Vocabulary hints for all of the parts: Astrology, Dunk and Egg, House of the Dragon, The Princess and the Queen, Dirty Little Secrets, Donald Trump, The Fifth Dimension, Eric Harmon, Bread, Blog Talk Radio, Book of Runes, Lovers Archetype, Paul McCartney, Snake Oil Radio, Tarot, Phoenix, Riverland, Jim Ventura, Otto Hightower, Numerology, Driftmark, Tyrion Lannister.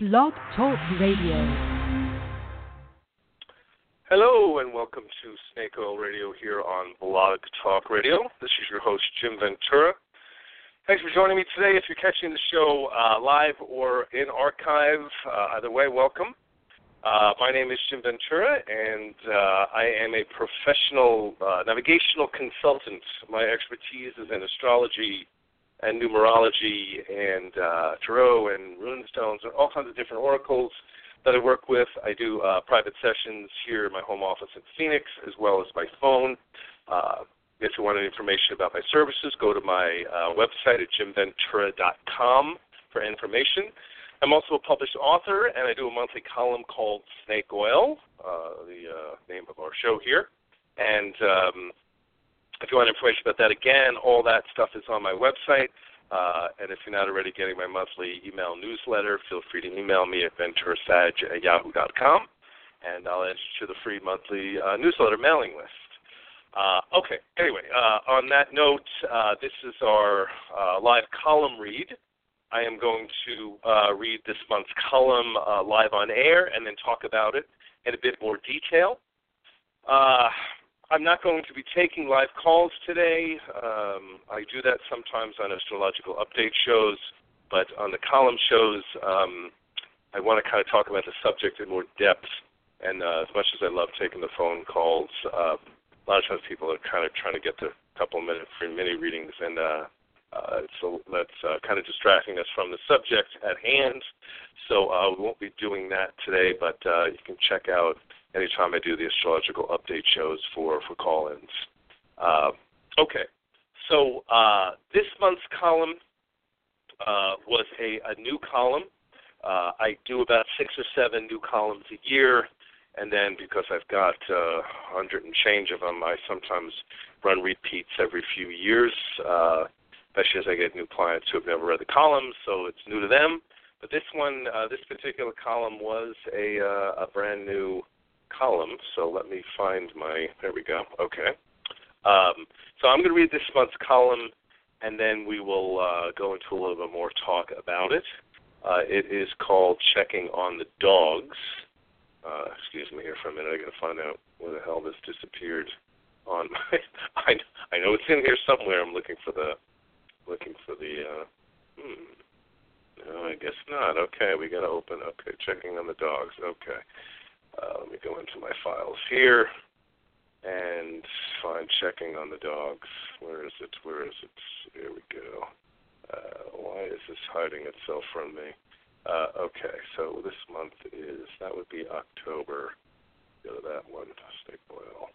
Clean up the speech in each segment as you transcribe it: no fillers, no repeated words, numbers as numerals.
Blog Talk Radio. Hello and welcome to Snake Oil Radio here on Blog Talk Radio. This is your host, Jim Ventura. Thanks for joining me today. If you're catching the show live or in archive, either way, welcome. My name is Jim Ventura, and I am a professional navigational consultant. My expertise is in astrology and numerology and tarot and rune stones and all kinds of different oracles that I work with. I do private sessions here in my home office in Phoenix as well as by phone. If you want any information about my services, go to my website at jimventura.com for information. I'm also a published author, and I do a monthly column called Snake Oil, the name of our show here. And if you want information about that, again, all that stuff is on my website. And if you're not already getting my monthly email newsletter, feel free to email me at venturesage@yahoo.com, and I'll add you to the free monthly newsletter mailing list. Okay, anyway, on that note, this is our live column read. I am going to read this month's column live on air and then talk about it in a bit more detail. I'm not going to be taking live calls today. I do that sometimes on astrological update shows, but on the column shows, I want to kind of talk about the subject in more depth. And as much as I love taking the phone calls, a lot of times people are kind of trying to get to a couple-minute free mini-readings, and so that's kind of distracting us from the subject at hand. So we won't be doing that today, but you can check out anytime I do the astrological update shows for call-ins. Okay, so this month's column was a new column. I do about 6 or 7 new columns a year, and then because I've got 100 and change of them, I sometimes run repeats every few years, especially as I get new clients who have never read the column, so it's new to them. But this one, this particular column was a brand new column, so let me find my, there we go, okay. So I'm going to read this month's column, and then we will go into a little bit more talk about it. It is called Checking on the Dogs. Excuse me here for a minute, I've got to find out where the hell this disappeared on my, I know it's in here somewhere, I'm looking for the, no, I guess not, okay, we got to open, okay, Checking on the Dogs, okay. Let me go into my files here and find Checking on the Dogs. Where is it? Where is it? Here we go. Why is this hiding itself from me? Okay, so this month is, that would be October. Go to that one, Snake Oil.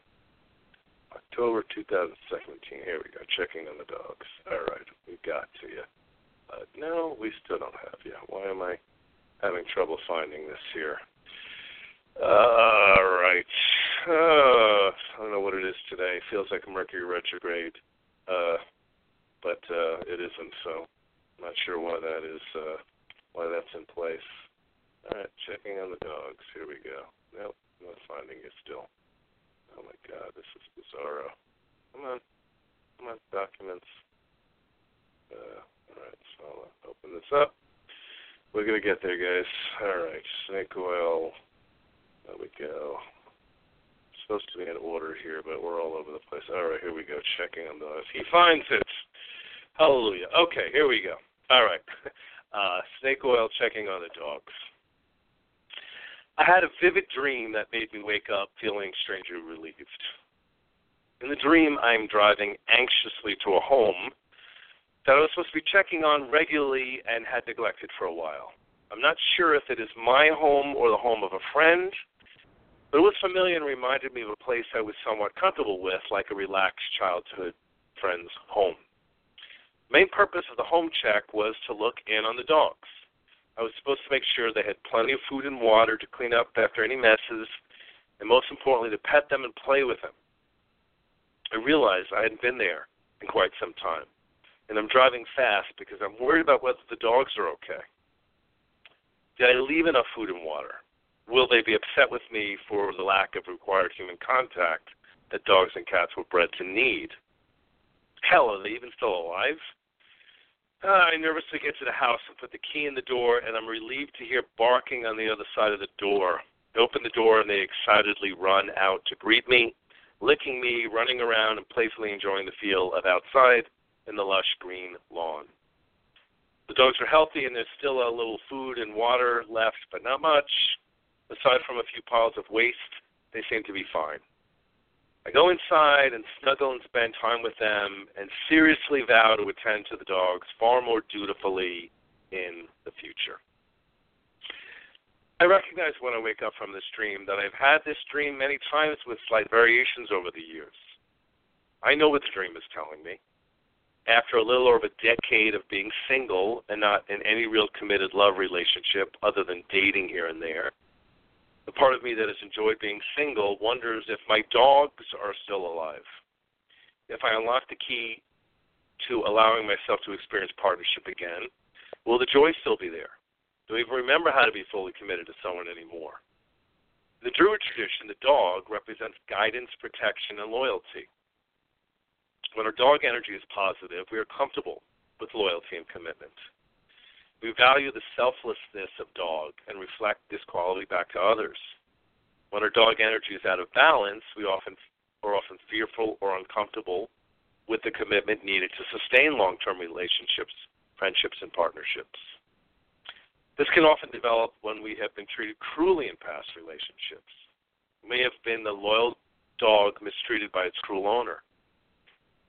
October 2017. Here we go, Checking on the Dogs. All right, we got to you. No, we still don't have you. Why am I having trouble finding this here? All right. I don't know what it is today. It feels like Mercury retrograde, but it isn't, so I'm not sure why that is, why that's in place. All right, Checking on the Dogs. Here we go. Nope, not finding it still. Oh, my God, this is bizarro. Come on, documents. All right, so I'll open this up. We're going to get there, guys. All right, Snake Oil. There we go. It's supposed to be in order here, but we're all over the place. All right, here we go, Checking on the Dogs. He finds it. Hallelujah. Okay, here we go. All right. Snake Oil, Checking on the Dogs. I had a vivid dream that made me wake up feeling strangely relieved. In the dream, I'm driving anxiously to a home that I was supposed to be checking on regularly and had neglected for a while. I'm not sure if it is my home or the home of a friend, but it was familiar and reminded me of a place I was somewhat comfortable with, like a relaxed childhood friend's home. The main purpose of the home check was to look in on the dogs. I was supposed to make sure they had plenty of food and water to clean up after any messes, and most importantly, to pet them and play with them. I realized I hadn't been there in quite some time, and I'm driving fast because I'm worried about whether the dogs are okay. Did I leave enough food and water? Will they be upset with me for the lack of required human contact that dogs and cats were bred to need? Hell, are they even still alive? I nervously get to the house and put the key in the door, and I'm relieved to hear barking on the other side of the door. I open the door, and they excitedly run out to greet me, licking me, running around, and playfully enjoying the feel of outside and the lush green lawn. The dogs are healthy, and there's still a little food and water left, but not much. Aside from a few piles of waste, they seem to be fine. I go inside and snuggle and spend time with them and seriously vow to attend to the dogs far more dutifully in the future. I recognize when I wake up from this dream that I've had this dream many times with slight variations over the years. I know what the dream is telling me. After a little over a decade of being single and not in any real committed love relationship other than dating here and there, the part of me that has enjoyed being single wonders if my dogs are still alive, if I unlock the key to allowing myself to experience partnership again, will the joy still be there? Do I even remember how to be fully committed to someone anymore? In the Druid tradition, the dog represents guidance, protection, and loyalty. When our dog energy is positive, we are comfortable with loyalty and commitment. We value the selflessness of dog and reflect this quality back to others. When our dog energy is out of balance, we are often fearful or uncomfortable with the commitment needed to sustain long-term relationships, friendships, and partnerships. This can often develop when we have been treated cruelly in past relationships. It may have been the loyal dog mistreated by its cruel owner.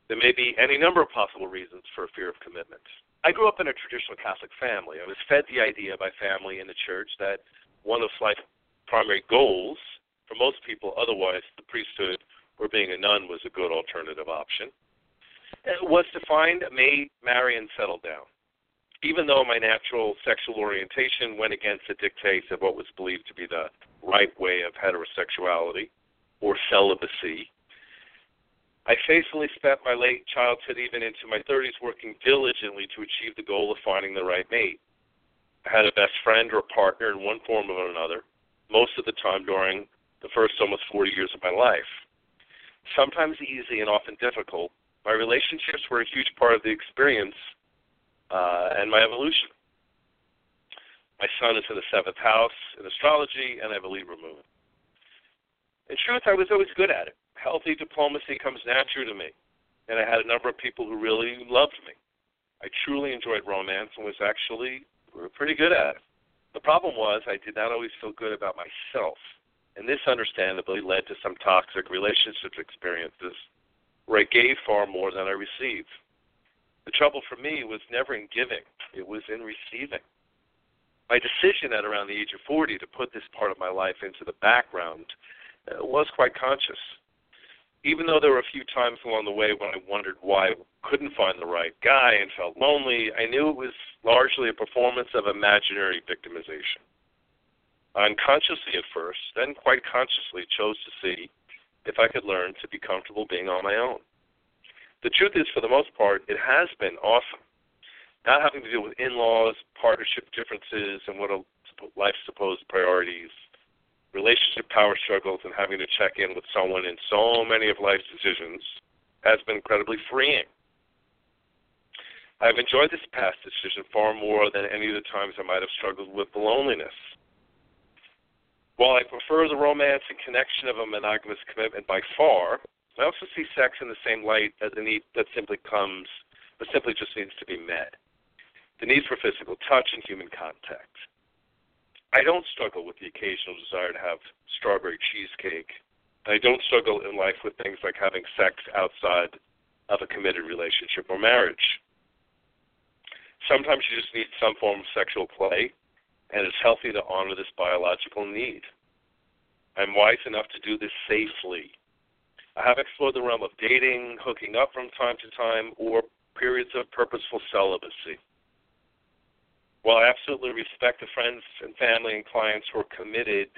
There may be any number of possible reasons for a fear of commitment. I grew up in a traditional Catholic family. I was fed the idea by family and the church that one of life's primary goals, for most people otherwise the priesthood or being a nun was a good alternative option, was to find, marry, and settle down. Even though my natural sexual orientation went against the dictates of what was believed to be the right way of heterosexuality or celibacy, I faithfully spent my late childhood, even into my 30s, working diligently to achieve the goal of finding the right mate. I had a best friend or partner in one form or another, most of the time during the first almost 40 years of my life. Sometimes easy and often difficult, my relationships were a huge part of the experience and my evolution. My son is in the seventh house in astrology, and I have a Libra moon. In truth, I was always good at it. Healthy diplomacy comes natural to me, and I had a number of people who really loved me. I truly enjoyed romance and was actually pretty good at it. The problem was I did not always feel good about myself, and this understandably led to some toxic relationship experiences where I gave far more than I received. The trouble for me was never in giving. It was in receiving. My decision at around the age of 40 to put this part of my life into the background was quite conscious. Even though there were a few times along the way when I wondered why I couldn't find the right guy and felt lonely, I knew it was largely a performance of imaginary victimization. I unconsciously at first, then quite consciously chose to see if I could learn to be comfortable being on my own. The truth is, for the most part, it has been awesome. Not having to deal with in-laws, partnership differences, and what are life's supposed priorities, relationship power struggles, and having to check in with someone in so many of life's decisions has been incredibly freeing. I've enjoyed this past decision far more than any of the times I might have struggled with the loneliness. While I prefer the romance and connection of a monogamous commitment by far, I also see sex in the same light as a need that simply just needs to be met. The need for physical touch and human contact. I don't struggle with the occasional desire to have strawberry cheesecake. I don't struggle in life with things like having sex outside of a committed relationship or marriage. Sometimes you just need some form of sexual play, and it's healthy to honor this biological need. I'm wise enough to do this safely. I have explored the realm of dating, hooking up from time to time, or periods of purposeful celibacy. While I absolutely respect the friends and family and clients who are committed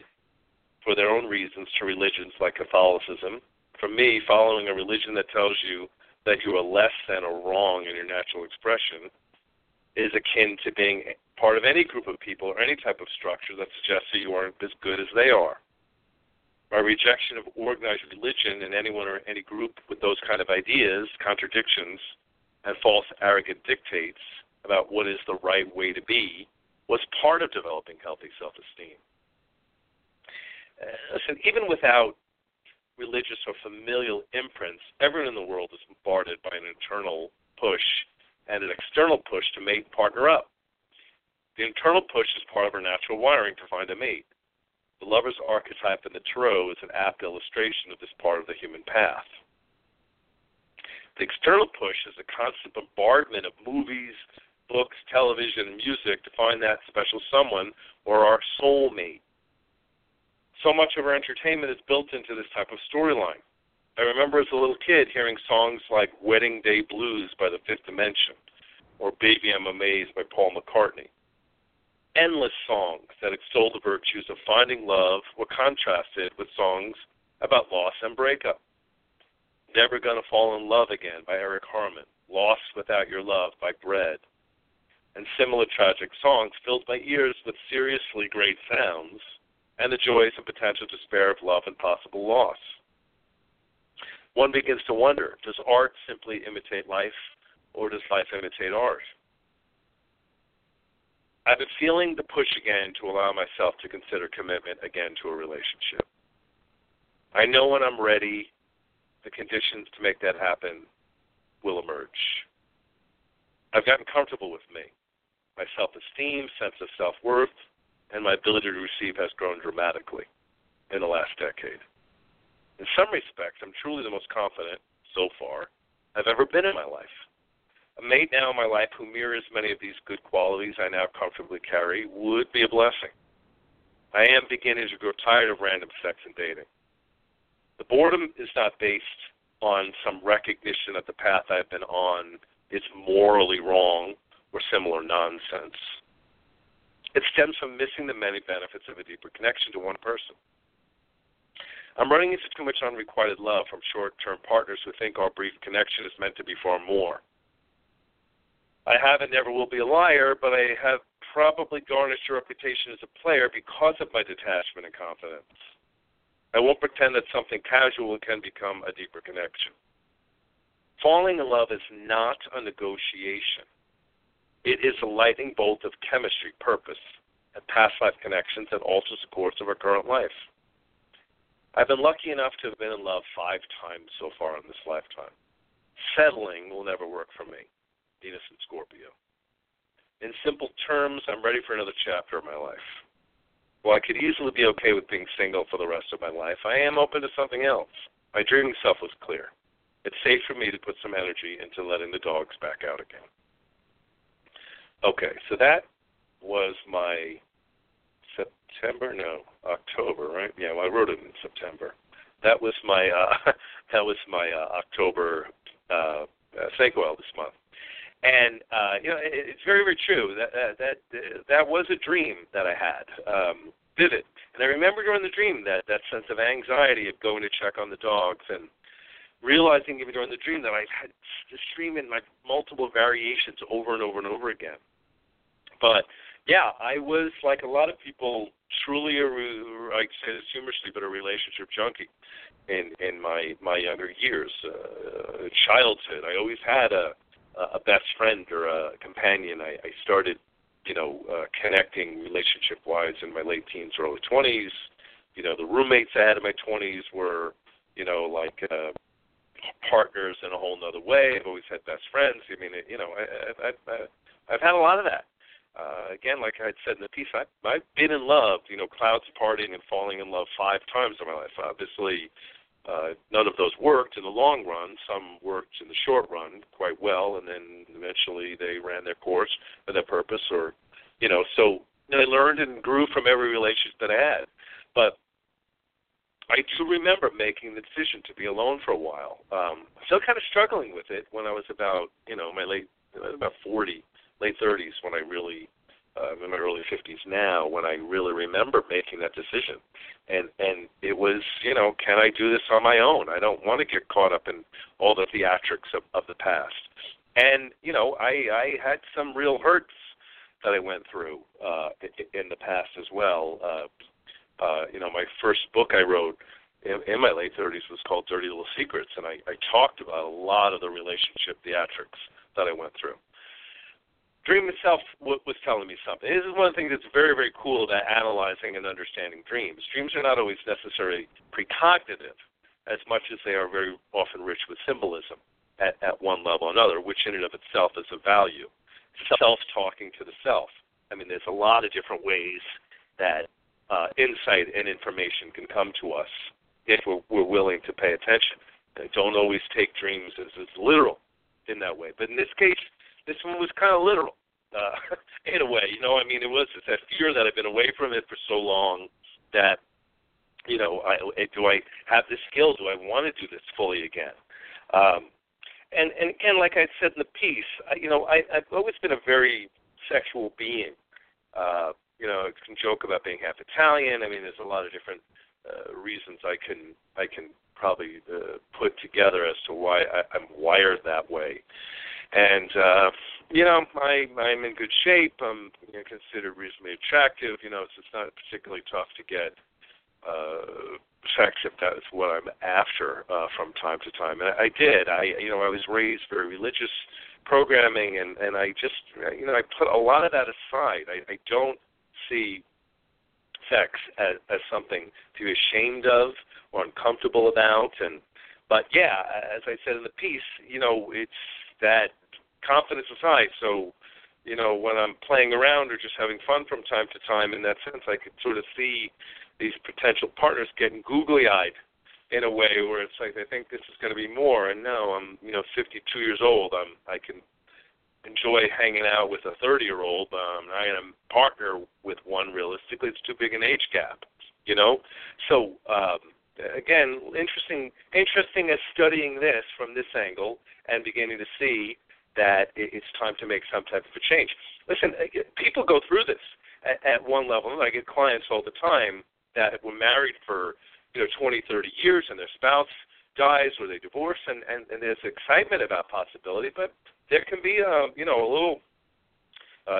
for their own reasons to religions like Catholicism, for me, following a religion that tells you that you are less than or wrong in your natural expression is akin to being part of any group of people or any type of structure that suggests that you aren't as good as they are. My rejection of organized religion and anyone or any group with those kind of ideas, contradictions, and false arrogant dictates about what is the right way to be was part of developing healthy self-esteem. Listen, even without religious or familial imprints, everyone in the world is bombarded by an internal push and an external push to mate, partner up. The internal push is part of our natural wiring to find a mate. The Lover's Archetype in the Tarot is an apt illustration of this part of the human path. The external push is a constant bombardment of movies, books, television, and music to find that special someone or our soulmate. So much of our entertainment is built into this type of storyline. I remember as a little kid hearing songs like Wedding Day Blues by The Fifth Dimension or Baby I'm Amazed by Paul McCartney. Endless songs that extol the virtues of finding love were contrasted with songs about loss and breakup. Never Gonna Fall in Love Again by Eric Harmon, Lost Without Your Love by Bread, and similar tragic songs filled my ears with seriously great sounds and the joys and potential despair of love and possible loss. One begins to wonder, does art simply imitate life, or does life imitate art? I've been feeling the push again to allow myself to consider commitment again to a relationship. I know when I'm ready, the conditions to make that happen will emerge. I've gotten comfortable with me. My self-esteem, sense of self-worth, and my ability to receive has grown dramatically in the last decade. In some respects, I'm truly the most confident, so far, I've ever been in my life. A mate now in my life who mirrors many of these good qualities I now comfortably carry would be a blessing. I am beginning to grow tired of random sex and dating. The boredom is not based on some recognition that the path I've been on is morally wrong or similar nonsense. It stems from missing the many benefits of a deeper connection to one person. I'm running into too much unrequited love from short-term partners who think our brief connection is meant to be far more. I have and never will be a liar, but I have probably garnished a reputation as a player because of my detachment and confidence. I won't pretend that something casual can become a deeper connection. Falling in love is not a negotiation. It is a lightning bolt of chemistry, purpose, and past life connections that alters the course of our current life. I've been lucky enough to have been in love 5 times so far in this lifetime. Settling will never work for me, Venus and Scorpio. In simple terms, I'm ready for another chapter of my life. While I could easily be okay with being single for the rest of my life, I am open to something else. My dreaming self was clear. It's safe for me to put some energy into letting the dogs back out again. Okay, so that was my October, right? Yeah, well, I wrote it in September. That was my October snake oil this month, and it's very, very true. That was a dream that I had, vivid, and I remember during the dream that sense of anxiety of going to check on the dogs and realizing even during the dream that I had this dream in like multiple variations over and over and over again. But, yeah, I was, like a lot of people, truly, I say this humorously, but a relationship junkie in my younger years. Childhood, I always had a best friend or a companion. I started, connecting relationship-wise in my late teens, early 20s. The roommates I had in my 20s were, partners in a whole other way. I've always had best friends. I mean, I've had a lot of that. Again, like I had said in the piece, I've been in love, clouds partying and falling in love 5 times in my life. Obviously, none of those worked in the long run. Some worked in the short run quite well, and then eventually they ran their course for their purpose, or, so I learned and grew from every relationship that I had. But I do remember making the decision to be alone for a while. Still kind of struggling with it when I was about, about 40, late 30s, when I really, in my early 50s now, when I really remember making that decision. And it was, can I do this on my own? I don't want to get caught up in all the theatrics of the past. And, I had some real hurts that I went through in the past as well. My first book I wrote in my late 30s was called Dirty Little Secrets, and I talked about a lot of the relationship theatrics that I went through. dream itself was telling me something. This is one thing that's very, very cool about analyzing and understanding dreams. Dreams are not always necessarily precognitive as much as they are very often rich with symbolism at one level or another, which in and of itself is a value. Self-talking to the self. I mean, there's a lot of different ways that insight and information can come to us if we're willing to pay attention. They don't always take dreams as literal in that way. But in this case, this one was kind of literal in a way. You know, I mean, it was that fear that I've been away from it for so long that, you know, do I have the skill? Do I want to do this fully again? And again, like I said in the piece, I've always been a very sexual being. I can joke about being half Italian. I mean, there's a lot of different reasons I can probably put together as to why I'm wired that way. And, I'm in good shape. I'm considered reasonably attractive. You know, so it's not particularly tough to get sex if that is what I'm after from time to time. And I did. I was raised very religious programming, and I just, I put a lot of that aside. I don't see sex as something to be ashamed of or uncomfortable about. But, as I said in the piece, it's that confidence is high. So, when I'm playing around or just having fun from time to time, in that sense, I could sort of see these potential partners getting googly-eyed in a way where it's like, I think this is going to be more. And now I'm, 52 years old. I can enjoy hanging out with a 30-year-old. I'm not going to partner with one realistically. It's too big an age gap, So, again, interesting is studying this from this angle and beginning to see that it's time to make some type of a change. Listen, people go through this at one level. And I get clients all the time that were married for 20, 30 years, and their spouse dies or they divorce, and there's excitement about possibility, but there can be a little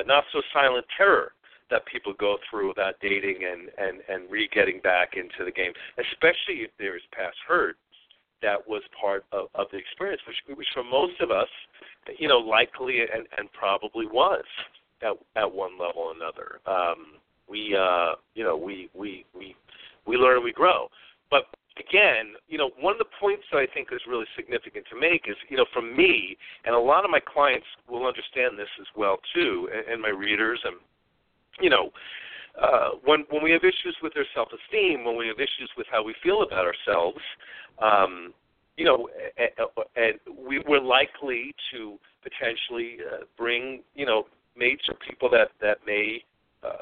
not so silent terror that people go through about dating and re-getting back into the game, especially if there is past hurt that was part of the experience, which for most of us, likely and probably was at one level or another. We learn and we grow. But again, one of the points that I think is really significant to make is, for me, and a lot of my clients will understand this as well too, and my readers, and when we have issues with their self-esteem, when we have issues with how we feel about ourselves, and we're likely to potentially bring mates or people that may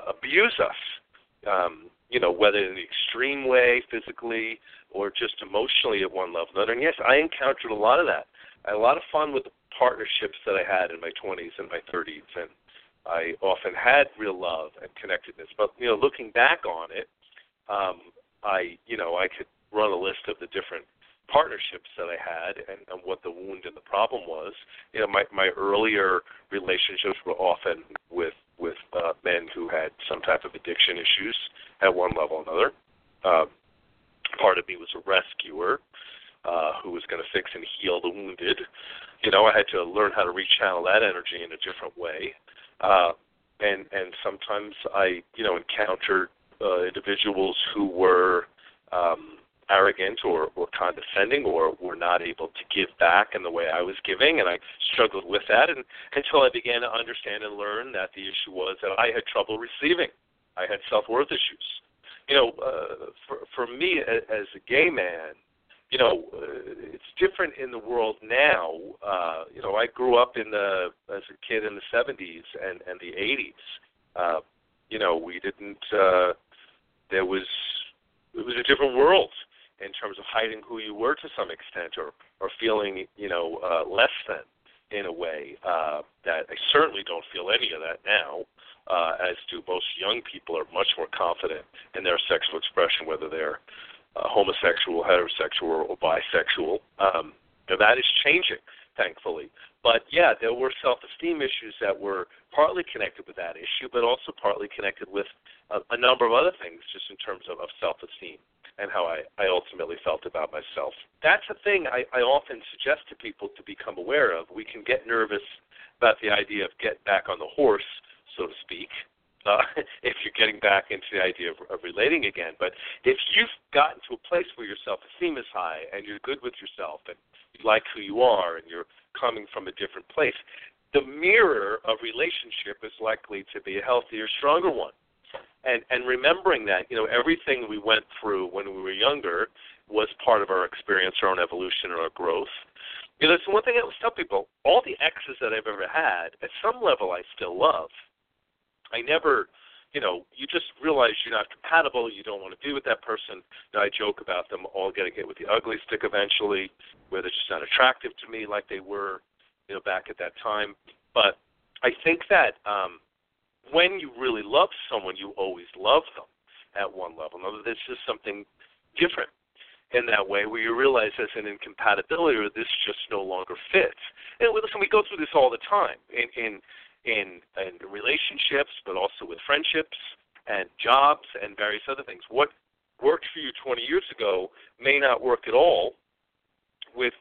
abuse us. Whether in the extreme way, physically, or just emotionally at one level or another. And yes, I encountered a lot of that. I had a lot of fun with the partnerships that I had in my 20s and my 30s, and I often had real love and connectedness. But, looking back on it, I could run a list of the different partnerships that I had and what the wound and the problem was. My earlier relationships were often with men who had some type of addiction issues at one level or another. Part of me was a rescuer who was going to fix and heal the wounded. I had to learn how to rechannel that energy in a different way. And sometimes I, encountered individuals who were arrogant or condescending or were not able to give back in the way I was giving, and I struggled with that until I began to understand and learn that the issue was that I had trouble receiving. I had self-worth issues. For me as a gay man, it's different in the world now. I grew up as a kid in the 70s and the 80s. We didn't, it was a different world in terms of hiding who you were to some extent or feeling, less than in a way that I certainly don't feel any of that now, as do most young people are much more confident in their sexual expression, whether they're homosexual, heterosexual, or bisexual. That is changing, thankfully. But, yeah, there were self-esteem issues that were partly connected with that issue, but also partly connected with a number of other things just in terms of self-esteem and how I ultimately felt about myself. That's a thing I often suggest to people to become aware of. We can get nervous about the idea of get back on the horse, so to speak, if you're getting back into the idea of relating again. But if you've gotten to a place where your self-esteem is high and you're good with yourself and you like who you are and you're coming from a different place, the mirror of relationship is likely to be a healthier, stronger one. And remembering that, you know, everything we went through when we were younger was part of our experience, our own evolution, or our growth. You know, it's one thing I always tell people, all the exes that I've ever had, at some level I still love. I never, you know, you just realize you're not compatible, you don't want to be with that person. Now, I joke about them all getting hit with the ugly stick eventually, where they're just not attractive to me like they were, you know, back at that time. But I think that when you really love someone, you always love them at one level. Now, this is something different in that way, where you realize there's an incompatibility or this just no longer fits. And listen, we go through this all the time in relationships, but also with friendships and jobs and various other things. What worked for you 20 years ago may not work at all with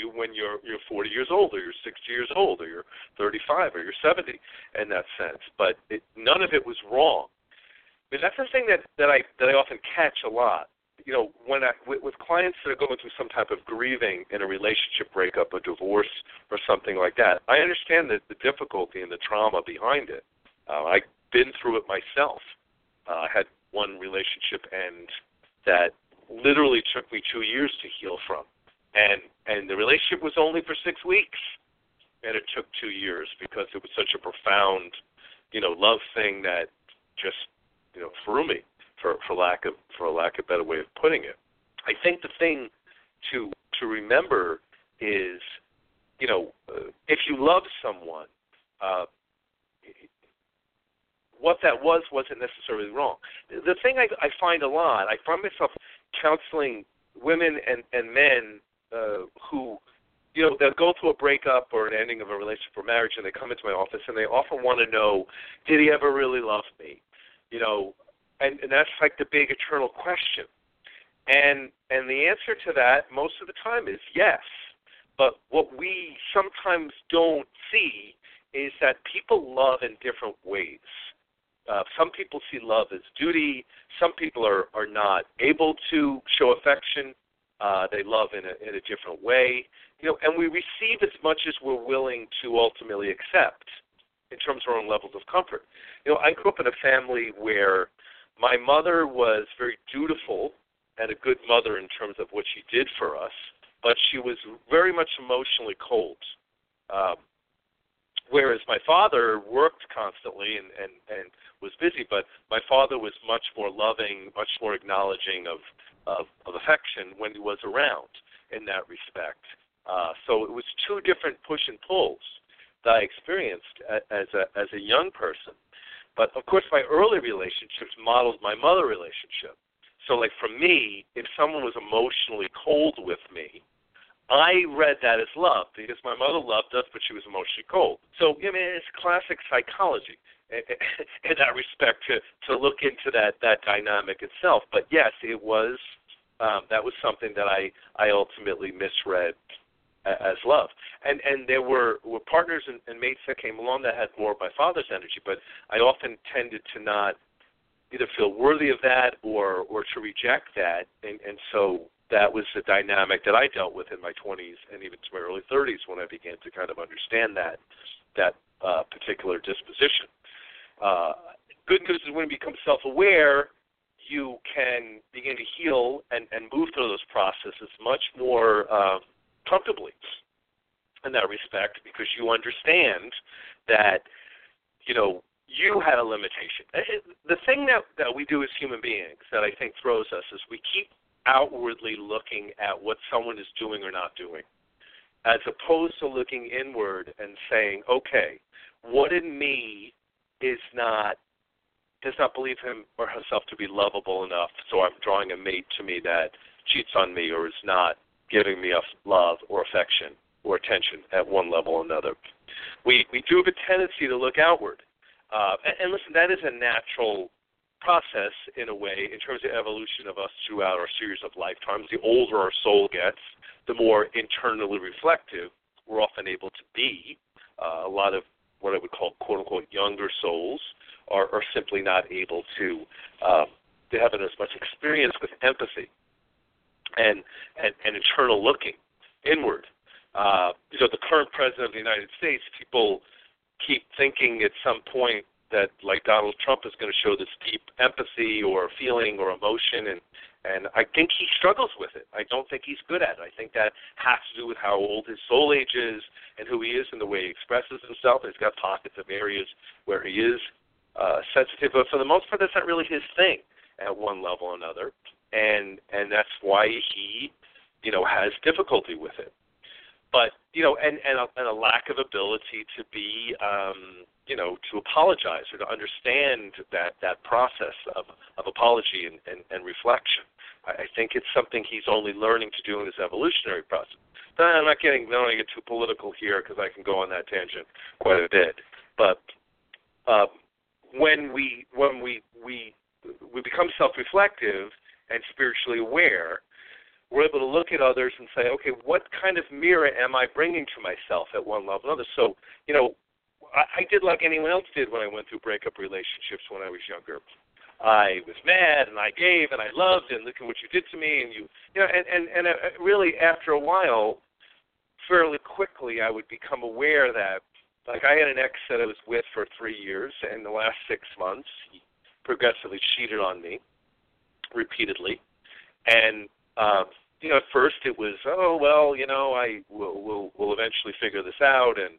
you when you're 40 years old, or you're 60 years old, or you're 35, or you're 70 in that sense. But none of it was wrong. I mean, that's the thing that I often catch a lot. You know, with clients that are going through some type of grieving in a relationship breakup, a divorce, or something like that, I understand the difficulty and the trauma behind it. I've been through it myself. I had one relationship end that literally took me 2 years to heal from, and the relationship was only for 6 weeks, and it took 2 years because it was such a profound, you know, love thing that just, you know, threw me. For lack of a better way of putting it, I think the thing to remember is, you know, if you love someone, what that was wasn't necessarily wrong. The thing I find a lot, I find myself counseling women and men who, you know, they'll go through a breakup or an ending of a relationship or marriage, and they come into my office and they often want to know, did he ever really love me? You know. And that's like the big eternal question. And the answer to that most of the time is yes. But what we sometimes don't see is that people love in different ways. Some people see love as duty. Some people are not able to show affection. They love in a different way. You know, and we receive as much as we're willing to ultimately accept in terms of our own levels of comfort. You know, I grew up in a family where my mother was very dutiful and a good mother in terms of what she did for us, but she was very much emotionally cold. Whereas my father worked constantly and was busy, but my father was much more loving, much more acknowledging of affection when he was around in that respect. So it was two different push and pulls that I experienced as a young person. But, of course, my early relationships modeled my mother relationship. So, like, for me, if someone was emotionally cold with me, I read that as love because my mother loved us, but she was emotionally cold. So, I mean, it's classic psychology in that respect to look into that dynamic itself. But, yes, it was that was something that I ultimately misread as love. And there were partners and mates that came along that had more of my father's energy, but I often tended to not either feel worthy of that or to reject that. And so that was the dynamic that I dealt with in my 20s and even to my early 30s when I began to kind of understand that particular disposition. Good news is when you become self-aware, you can begin to heal and move through those processes much more comfortably in that respect, because you understand that, you know, you had a limitation. The thing that we do as human beings that I think throws us is we keep outwardly looking at what someone is doing or not doing, as opposed to looking inward and saying, okay, what in me does not believe him or herself to be lovable enough, so I'm drawing a mate to me that cheats on me or is not giving me love or affection or attention at one level or another. We do have a tendency to look outward. And listen, that is a natural process in a way in terms of evolution of us throughout our series of lifetimes. The older our soul gets, the more internally reflective we're often able to be a lot of what I would call quote-unquote younger souls are simply not able to have as much experience with empathy and internal looking inward. The current president of the United States, people keep thinking at some point that, like, Donald Trump is going to show this deep empathy or feeling or emotion, and I think he struggles with it. I don't think he's good at it. I think that has to do with how old his soul age is and who he is and the way he expresses himself. He's got pockets of areas where he is sensitive, but for the most part, that's not really his thing at one level or another, and that's why he, has difficulty with it. But, and a lack of ability to be, to apologize or to understand that process of apology and reflection. I think it's something he's only learning to do in his evolutionary process. But I'm not going to get too political here because I can go on that tangent quite a bit. But when we become self-reflective and spiritually aware, we're able to look at others and say, okay, what kind of mirror am I bringing to myself at one level or another? So, I did like anyone else did when I went through breakup relationships when I was younger. I was mad, and I gave, and I loved, and look at what you did to me, and and really after a while, fairly quickly, I would become aware that, like, I had an ex that I was with for 3 years, and the last 6 months, he progressively cheated on me repeatedly, and at first it was, I we'll eventually figure this out, and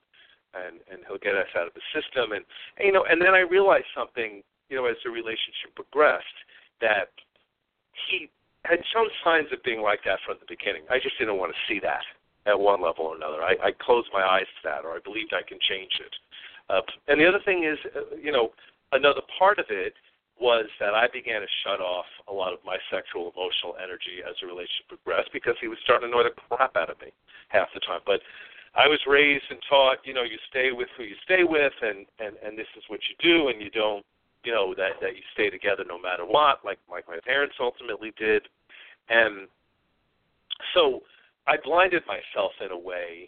he'll get us out of the system, and then I realized something, as the relationship progressed, that he had shown signs of being like that from the beginning. I just didn't want to see that at one level or another. I closed my eyes to that, or I believed I can change it. And the other thing is, another part of it was that I began to shut off a lot of my sexual, emotional energy as the relationship progressed because he was starting to annoy the crap out of me half the time. But I was raised and taught, you stay with who you stay with, and this is what you do, and you don't, that you stay together no matter what, like my parents ultimately did. And so I blinded myself in a way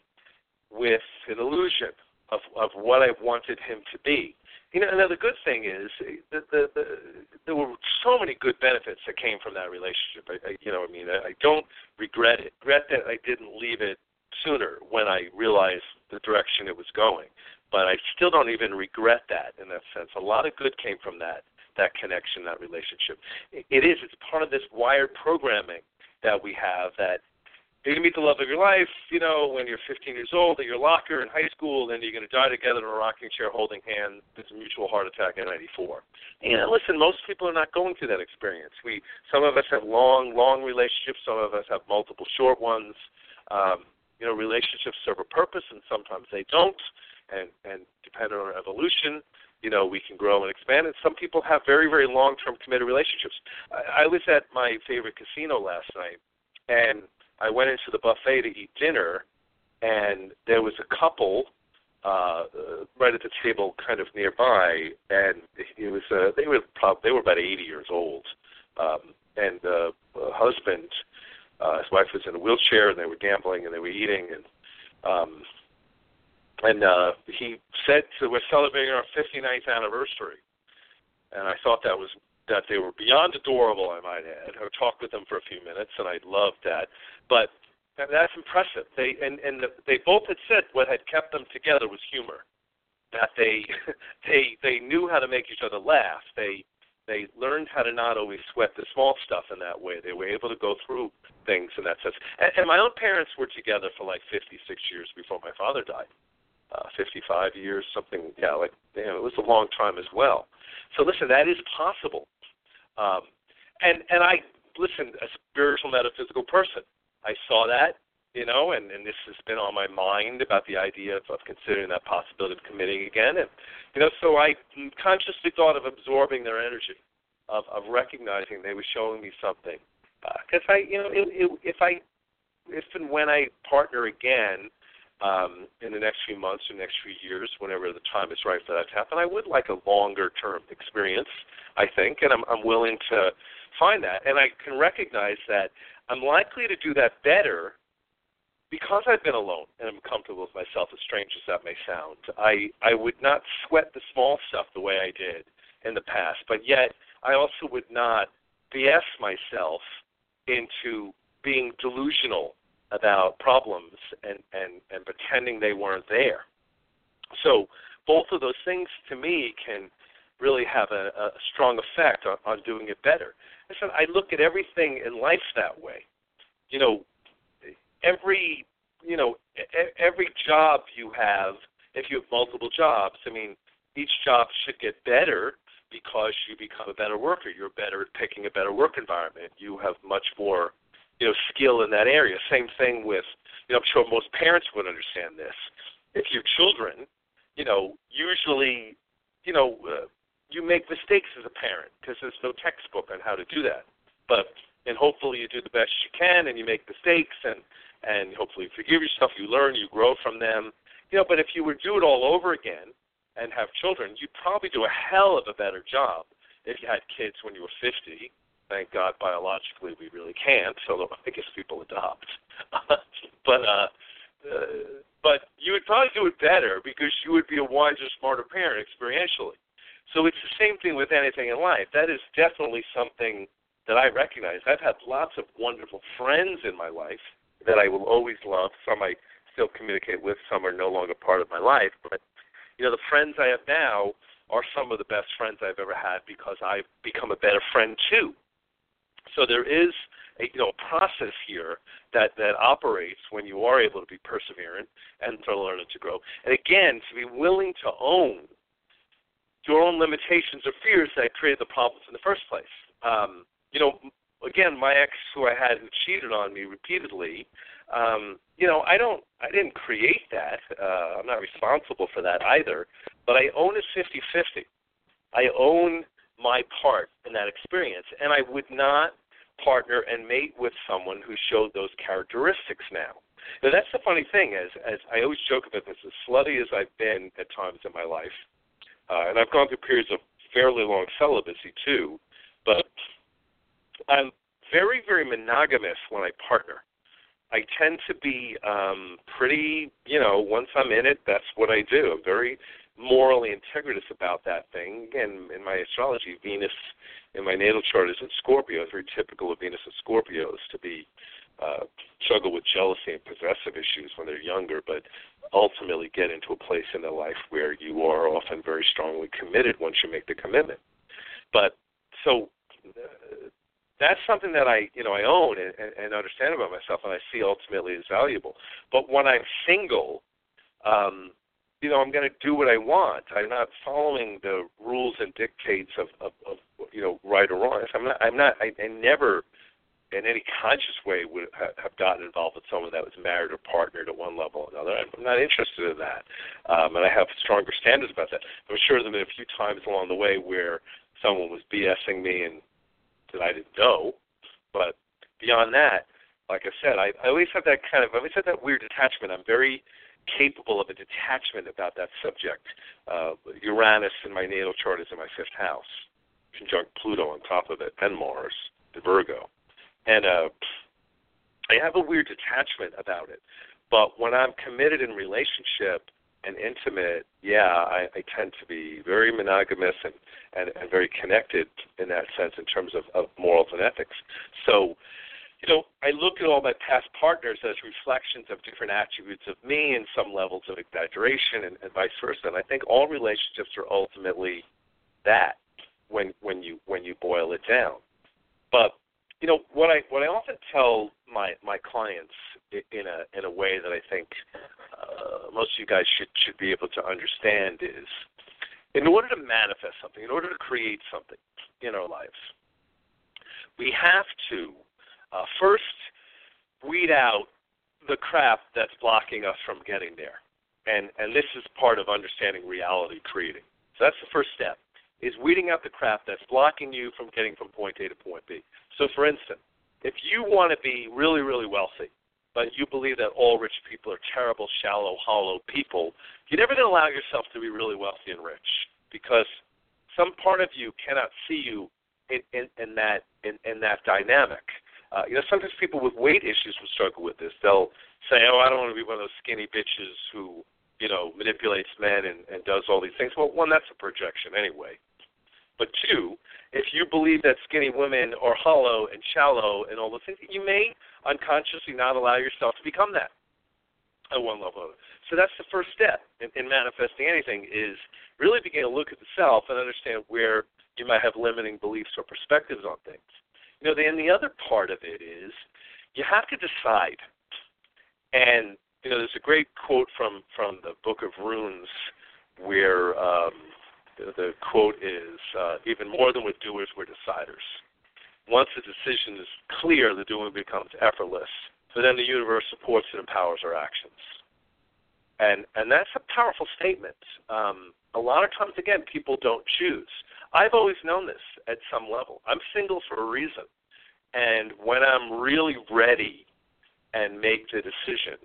with an illusion of what I wanted him to be. Now the good thing is that there were so many good benefits that came from that relationship. I don't regret it. Regret that I didn't leave it sooner when I realized the direction it was going. But I still don't even regret that in that sense. A lot of good came from that connection, that relationship. It's part of this wired programming that we have that you're going to meet the love of your life, when you're 15 years old at your locker in high school, then you're going to die together in a rocking chair holding hands. It's a mutual heart attack at 94. Listen, most people are not going through that experience. Some of us have long, long relationships. Some of us have multiple short ones. Relationships serve a purpose, and sometimes they don't. And depending on our evolution, we can grow and expand. And some people have very, very long-term committed relationships. I was at my favorite casino last night, and I went into the buffet to eat dinner, and there was a couple right at the table, kind of nearby, and it was they were about 80 years old, and the husband, his wife was in a wheelchair, and they were gambling and they were eating, and he said, "So we're celebrating our 59th anniversary," and I thought that they were beyond adorable, I might add. I talked with them for a few minutes, and I loved that. But that's impressive. They they both had said what had kept them together was humor. That they knew how to make each other laugh. They learned how to not always sweat the small stuff in that way. They were able to go through things in that sense. And my own parents were together for like 56 years before my father died. 55 years, something, it was a long time as well. So listen, that is possible. And I, listen, a spiritual metaphysical person, I saw that, and this has been on my mind about the idea of considering that possibility of committing again. And, so I consciously thought of absorbing their energy, of recognizing they were showing me something. Because if and when I partner again, in the next few months or next few years, whenever the time is right for that to happen, I would like a longer-term experience, I think, and I'm willing to find that. And I can recognize that I'm likely to do that better because I've been alone and I'm comfortable with myself, as strange as that may sound, I would not sweat the small stuff the way I did in the past, but yet I also would not BS myself into being delusional about problems and pretending they weren't there. So both of those things, to me, can really have a strong effect on doing it better. And so I look at everything in life that way. You know, every job you have, if you have multiple jobs, I mean, each job should get better because you become a better worker. You're better at picking a better work environment. You have much more, skill in that area. Same thing with, I'm sure most parents would understand this. If your children, usually, you make mistakes as a parent because there's no textbook on how to do that. And hopefully you do the best you can and you make mistakes and hopefully you forgive yourself, you learn, you grow from them. But if you were to do it all over again and have children, you'd probably do a hell of a better job if you had kids when you were 50. Thank God biologically we really can't, although I guess people adopt. But you would probably do it better because you would be a wiser, smarter parent experientially. So it's the same thing with anything in life. That is definitely something that I recognize. I've had lots of wonderful friends in my life that I will always love. Some I still communicate with. Some are no longer part of my life. But, the friends I have now are some of the best friends I've ever had because I've become a better friend too. So there is a process here that operates when you are able to be perseverant and to learn and to grow. And again, to be willing to own your own limitations or fears that created the problems in the first place. Again, my ex who I had who cheated on me repeatedly, I didn't create that. I'm not responsible for that either, but I own it 50-50. I own my part in that experience, and I would not partner and mate with someone who showed those characteristics now. Now, that's the funny thing, as I always joke about this, as slutty as I've been at times in my life, and I've gone through periods of fairly long celibacy too, but I'm very, very monogamous when I partner. I tend to be pretty, once I'm in it, that's what I do. I'm very morally integritous about that thing. Again, in my astrology, Venus in my natal chart is in Scorpio. It's very typical of Venus and Scorpios to be struggle with jealousy and possessive issues when they're younger, but ultimately get into a place in their life where you are often very strongly committed once you make the commitment. But so that's something that I, I own and understand about myself, and I see ultimately as valuable. But when I'm single, I'm going to do what I want. I'm not following the rules and dictates of right or wrong. I never in any conscious way would have gotten involved with someone that was married or partnered at one level or another. I'm not interested in that. And I have stronger standards about that. I'm sure there have been a few times along the way where someone was BSing me and that I didn't know. But beyond that, like I said, I always have that I always have that weird detachment. I'm very capable of a detachment about that subject. Uranus in my natal chart is in my fifth house, conjunct Pluto on top of it, and Mars, the Virgo. And I have a weird detachment about it. But when I'm committed in relationship and intimate, I tend to be very monogamous and very connected in that sense in terms of morals and ethics. So, I look at all my past partners as reflections of different attributes of me and some levels of exaggeration and vice versa. And I think all relationships are ultimately that when you boil it down. But what I often tell my clients in a way that I think most of you guys should be able to understand is, in order to manifest something, in order to create something in our lives, we have to first weed out the crap that's blocking us from getting there. And this is part of understanding reality creating. So that's the first step, is weeding out the crap that's blocking you from getting from point A to point B. So, for instance, if you want to be really, really wealthy, but you believe that all rich people are terrible, shallow, hollow people, you're never going to allow yourself to be really wealthy and rich because some part of you cannot see you in that dynamic. Sometimes people with weight issues will struggle with this. They'll say, I don't want to be one of those skinny bitches who, manipulates men and does all these things. Well, one, that's a projection anyway. But two, if you believe that skinny women are hollow and shallow and all those things, you may unconsciously not allow yourself to become that at one level. So that's the first step in manifesting anything, is really begin to look at the self and understand where you might have limiting beliefs or perspectives on things. Then the other part of it is you have to decide. And, there's a great quote from the Book of Runes where the quote is, even more than we're doers, we're deciders. Once the decision is clear, the doing becomes effortless. But then the universe supports and empowers our actions. And that's a powerful statement. A lot of times, again, people don't choose. I've always known this at some level. I'm single for a reason. And when I'm really ready and make the decision,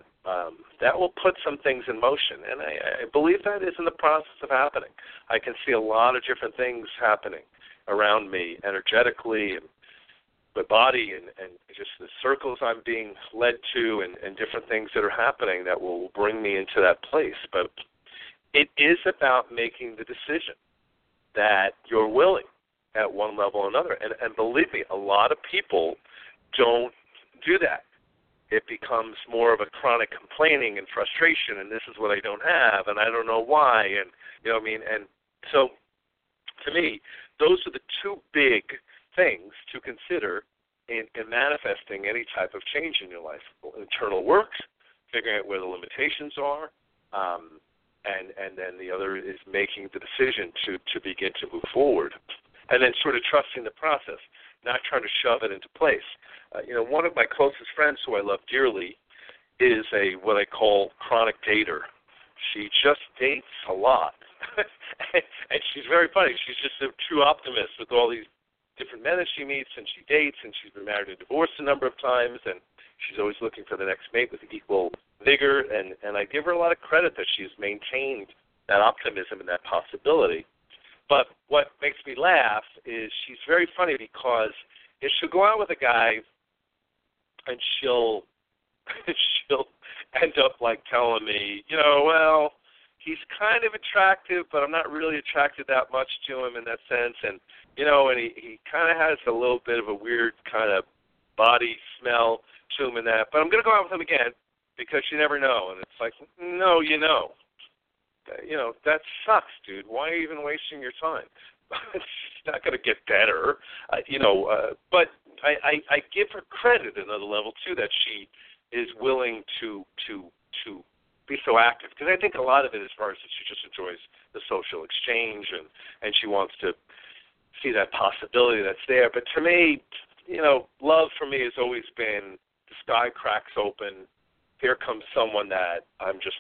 that will put some things in motion. And I believe that is in the process of happening. I can see a lot of different things happening around me energetically and my body and just the circles I'm being led to and different things that are happening that will bring me into that place. But it is about making the decision that you're willing at one level or another. And believe me, a lot of people don't do that. It becomes more of a chronic complaining and frustration, and this is what I don't have, and I don't know why. And, and so to me, those are the two big things to consider in manifesting any type of change in your life. Internal work, figuring out where the limitations are, and then the other is making the decision to begin to move forward, and then sort of trusting the process, not trying to shove it into place. One of my closest friends who I love dearly is what I call chronic dater. She just dates a lot, and she's very funny. She's just a true optimist with all these different men that she meets and she dates, and she's been married and divorced a number of times, and she's always looking for the next mate with equal vigor, and I give her a lot of credit that she's maintained that optimism and that possibility. But what makes me laugh is she's very funny, because if she'll go out with a guy and she'll end up like telling me, well, he's kind of attractive, but I'm not really attracted that much to him in that sense. And, and he kind of has a little bit of a weird kind of body smell to him in that. But I'm going to go out with him again because you never know. And it's like, no, that sucks, dude. Why are you even wasting your time? It's not going to get better, but I give her credit at another level, too, that she is willing to be so active, because I think a lot of it is first that she just enjoys the social exchange and she wants to see that possibility that's there. But to me, love for me has always been the sky cracks open. Here comes someone that I'm just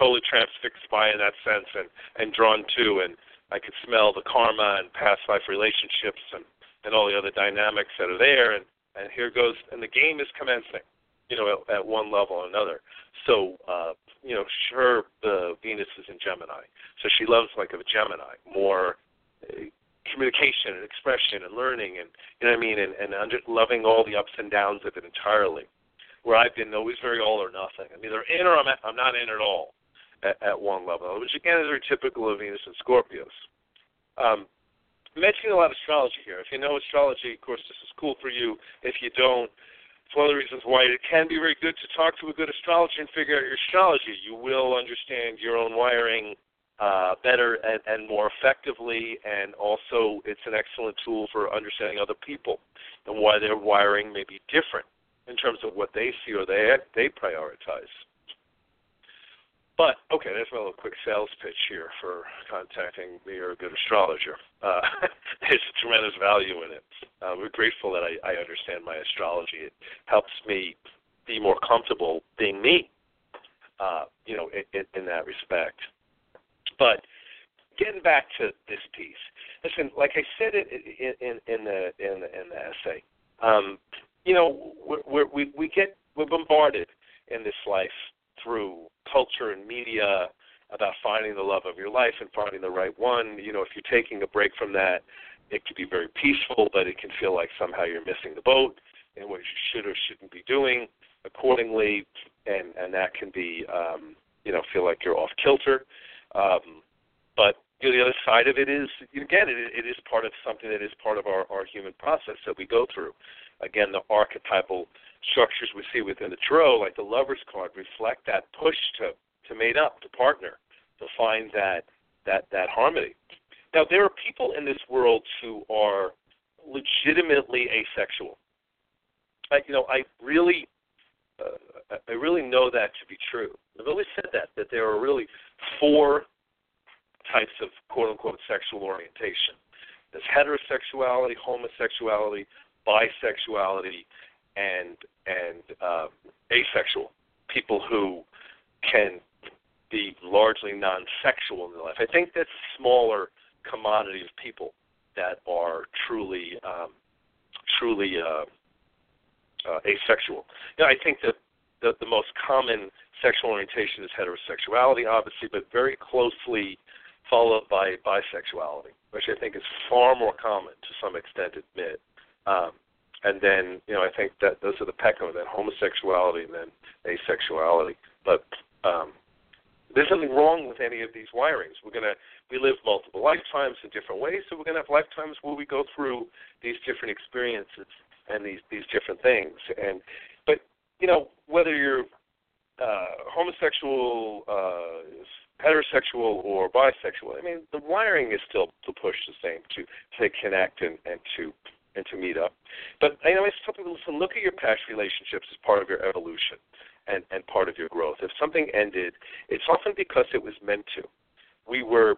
totally transfixed by in that sense and drawn to, and I could smell the karma and past life relationships and all the other dynamics that are there, and here goes, and the game is commencing. At one level or another. So, Venus is in Gemini. So she loves like a Gemini, more communication and expression and learning and, and loving all the ups and downs of it entirely, where I've been always very all or nothing. I'm either in or I'm not in at all at one level, which, again, is very typical of Venus and Scorpios. Mentioning a lot of astrology here. If you know astrology, of course, this is cool for you. If you don't, it's one of the reasons why it can be very good to talk to a good astrologer and figure out your astrology. You will understand your own wiring better and more effectively, and also it's an excellent tool for understanding other people and why their wiring may be different in terms of what they see or they prioritize. But, okay, that's my little quick sales pitch here for contacting me or a good astrologer. There's a tremendous value in it. We're grateful that I understand my astrology. It helps me be more comfortable being me, in that respect. But getting back to this piece, listen, like I said in the essay, we're bombarded in this life through culture and media about finding the love of your life and finding the right one. If you're taking a break from that, it could be very peaceful, but it can feel like somehow you're missing the boat. and what you should or shouldn't be doing accordingly, and that can be, feel like you're off kilter. But the other side of it is, again, it is part of something that is part of our human process that we go through. Again, the archetypal structures we see within the Tarot, like the Lover's card, reflect that push to mate up, to partner, to find that harmony. Now, there are people in this world who are legitimately asexual. I really know that to be true. I've always said that there are really four types of quote-unquote sexual orientation. There's heterosexuality, homosexuality, bisexuality, and asexual, people who can be largely non-sexual in their life. I think that's a smaller commodity of people that are truly asexual. Now, I think that the most common sexual orientation is heterosexuality, obviously, but very closely followed by bisexuality, which I think is far more common to some extent, admit. And then, I think that those are the pecking order, then homosexuality and then asexuality. But there's nothing wrong with any of these wirings. We live multiple lifetimes in different ways, so we're going to have lifetimes where we go through these different experiences and these different things. But whether you're homosexual, heterosexual, or bisexual, the wiring is still to push the same, to connect and to meet up. But I just tell people, listen, look at your past relationships as part of your evolution and part of your growth. If something ended, it's often because it was meant to. We've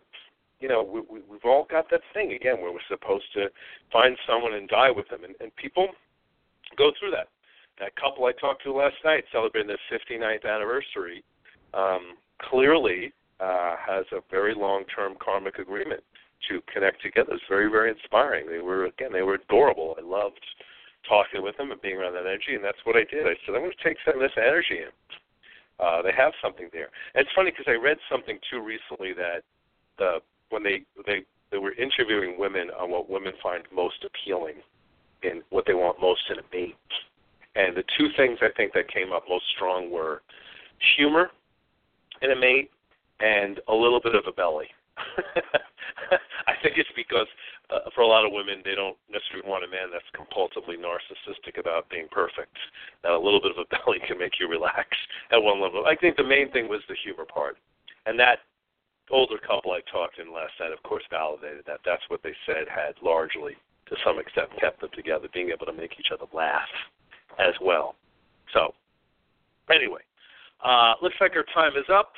all got that thing, again, where we're supposed to find someone and die with them. And people go through that. That couple I talked to last night celebrating their 59th anniversary clearly has a very long-term karmic agreement to connect together. It's very, very inspiring. They were adorable. I loved talking with them and being around that energy, and that's what I did. I said, I'm going to take some of this energy in. They have something there. And it's funny because I read something, too, recently that when they were interviewing women on what women find most appealing and what they want most in a mate. And the two things I think that came up most strong were humor in a mate and a little bit of a belly. I think it's because for a lot of women, they don't necessarily want a man that's compulsively narcissistic about being perfect. Now, a little bit of a belly can make you relax at one level. I think the main thing was the humor part. And that older couple I talked in last night, of course, validated that. That's what they said had largely, to some extent, kept them together, being able to make each other laugh as well. So, anyway, looks like our time is up.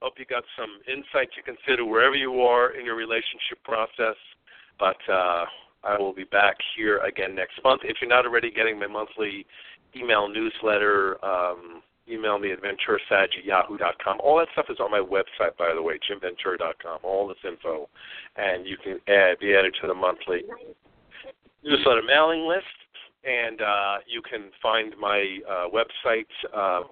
Hope you got some insight to consider wherever you are in your relationship process. But I will be back here again next month. If you're not already getting my monthly email newsletter, email me at venturesage@yahoo.com. All that stuff is on my website, by the way, jimventura.com, all this info. And you can be added to the monthly newsletter mailing list. And you can find my website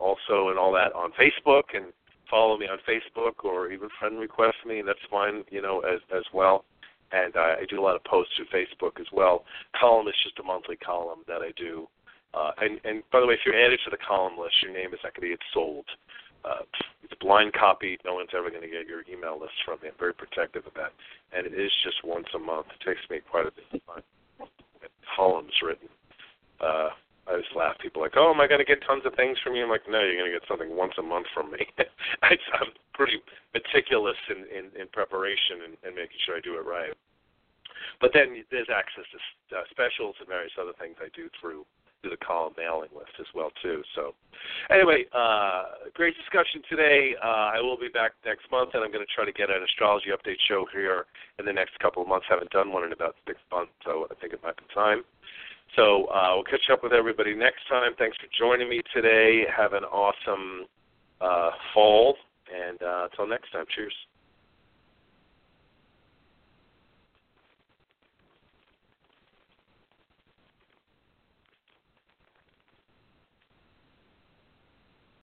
also and all that on Facebook, and follow me on Facebook, or even friend request me. That's fine, as well. And I do a lot of posts through Facebook as well. Column is just a monthly column that I do. And by the way, if you're added to the column list, your name is not going to get sold. It's blind copied. No one's ever going to get your email list from me. I'm very protective of that. And it is just once a month. It takes me quite a bit of time. Columns written. I just laugh. People are like, oh, am I going to get tons of things from you? I'm like, no, you're going to get something once a month from me. I'm pretty meticulous in preparation and making sure I do it right. But then there's access to specials and various other things I do through the column mailing list as well, too. So anyway, great discussion today. I will be back next month, and I'm going to try to get an astrology update show here in the next couple of months. I haven't done one in about 6 months, so I think it might be time. So we'll catch up with everybody next time. Thanks for joining me today. Have an awesome fall, and until next time, cheers.